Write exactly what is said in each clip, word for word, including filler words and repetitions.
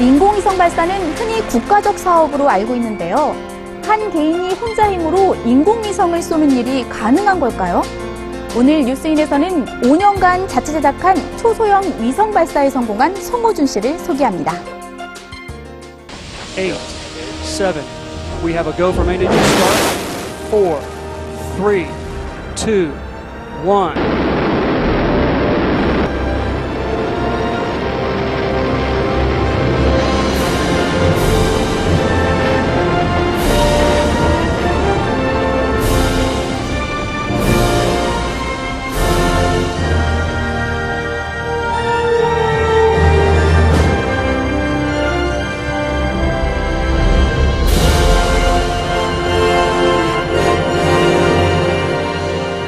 인공위성 발사는 흔히 국가적 사업으로 알고 있는데요. 한 개인이 혼자 힘으로 인공위성을 쏘는 일이 가능한 걸까요? 오늘 뉴스인에서는 오 년간 자체 제작한 초소형 위성 발사에 성공한 송호준 씨를 소개합니다. 팔, 칠, we have a go for main engine start. 사, 삼, 이, 일.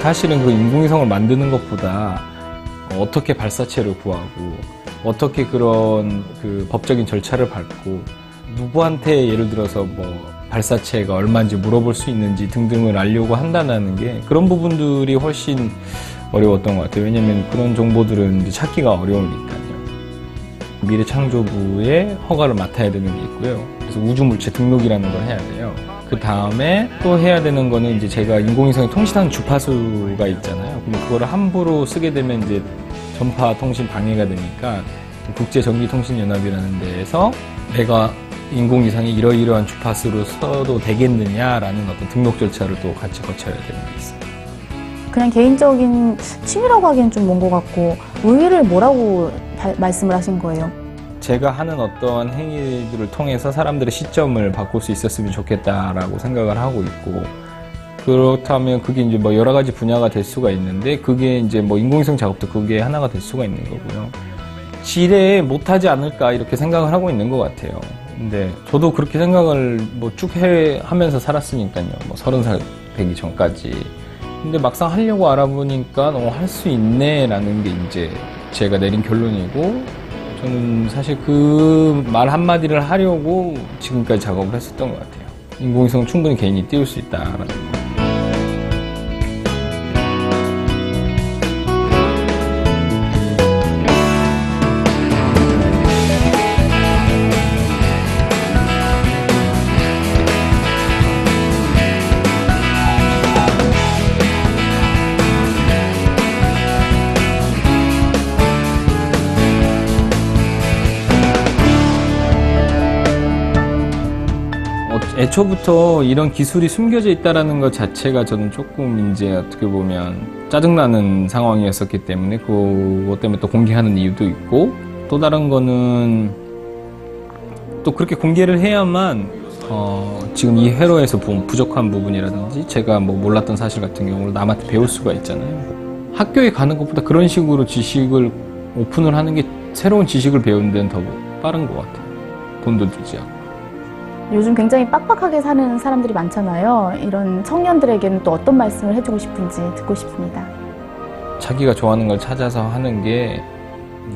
사실은 그 인공위성을 만드는 것보다 어떻게 발사체를 구하고 어떻게 그런 그 법적인 절차를 밟고 누구한테 예를 들어서 뭐 발사체가 얼마인지 물어볼 수 있는지 등등을 알려고 한다는 게 그런 부분들이 훨씬 어려웠던 것 같아요. 왜냐하면 그런 정보들은 이제 찾기가 어려우니까요. 미래창조부의 허가를 맡아야 되는 게 있고요. 그래서 우주물체 등록이라는 걸 해야 돼요. 그 다음에 또 해야 되는 거는 이제 제가 인공위성에 통신하는 주파수가 있잖아요. 근데 그거를 함부로 쓰게 되면 이제 전파 통신 방해가 되니까 국제전기통신연합이라는 데에서 내가 인공위성이 이러이러한 주파수로 써도 되겠느냐라는 어떤 등록 절차를 또 같이 거쳐야 되는 게 있어요. 그냥 개인적인 취미라고 하기엔 좀 먼 것 같고 의의를 뭐라고 다, 말씀을 하신 거예요? 제가 하는 어떤 행위들을 통해서 사람들의 시점을 바꿀 수 있었으면 좋겠다라고 생각을 하고 있고, 그렇다면 그게 이제 뭐 여러 가지 분야가 될 수가 있는데, 그게 이제 뭐 인공위성 작업도 그게 하나가 될 수가 있는 거고요. 지뢰 못하지 않을까 이렇게 생각을 하고 있는 것 같아요. 근데 저도 그렇게 생각을 뭐 쭉 해 하면서 살았으니까요. 뭐 서른 살 되기 전까지. 근데 막상 하려고 알아보니까 어, 할 수 있네라는 게 이제 제가 내린 결론이고. 저는 사실 그 말 한마디를 하려고 지금까지 작업을 했었던 것 같아요. 인공위성은 충분히 개인이 띄울 수 있다라는 거. 애초부터 이런 기술이 숨겨져 있다는 것 자체가 저는 조금 이제 어떻게 보면 짜증나는 상황이었었기 때문에 그것 때문에 또 공개하는 이유도 있고, 또 다른 거는 또 그렇게 공개를 해야만 어 지금 이 회로에서 부족한 부분이라든지 제가 뭐 몰랐던 사실 같은 경우를 남한테 배울 수가 있잖아요. 학교에 가는 것보다 그런 식으로 지식을 오픈을 하는 게 새로운 지식을 배우는 데는 더 빠른 것 같아요. 돈도 들지 않고. 요즘 굉장히 빡빡하게 사는 사람들이 많잖아요. 이런 청년들에게는 또 어떤 말씀을 해주고 싶은지 듣고 싶습니다. 자기가 좋아하는 걸 찾아서 하는 게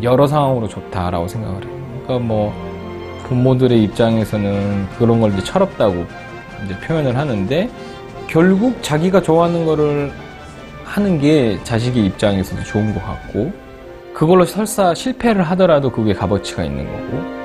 여러 상황으로 좋다라고 생각을 해요. 그러니까 뭐 부모들의 입장에서는 그런 걸 이제 철없다고 이제 표현을 하는데, 결국 자기가 좋아하는 거를 하는 게 자식의 입장에서도 좋은 것 같고, 그걸로 설사 실패를 하더라도 그게 값어치가 있는 거고,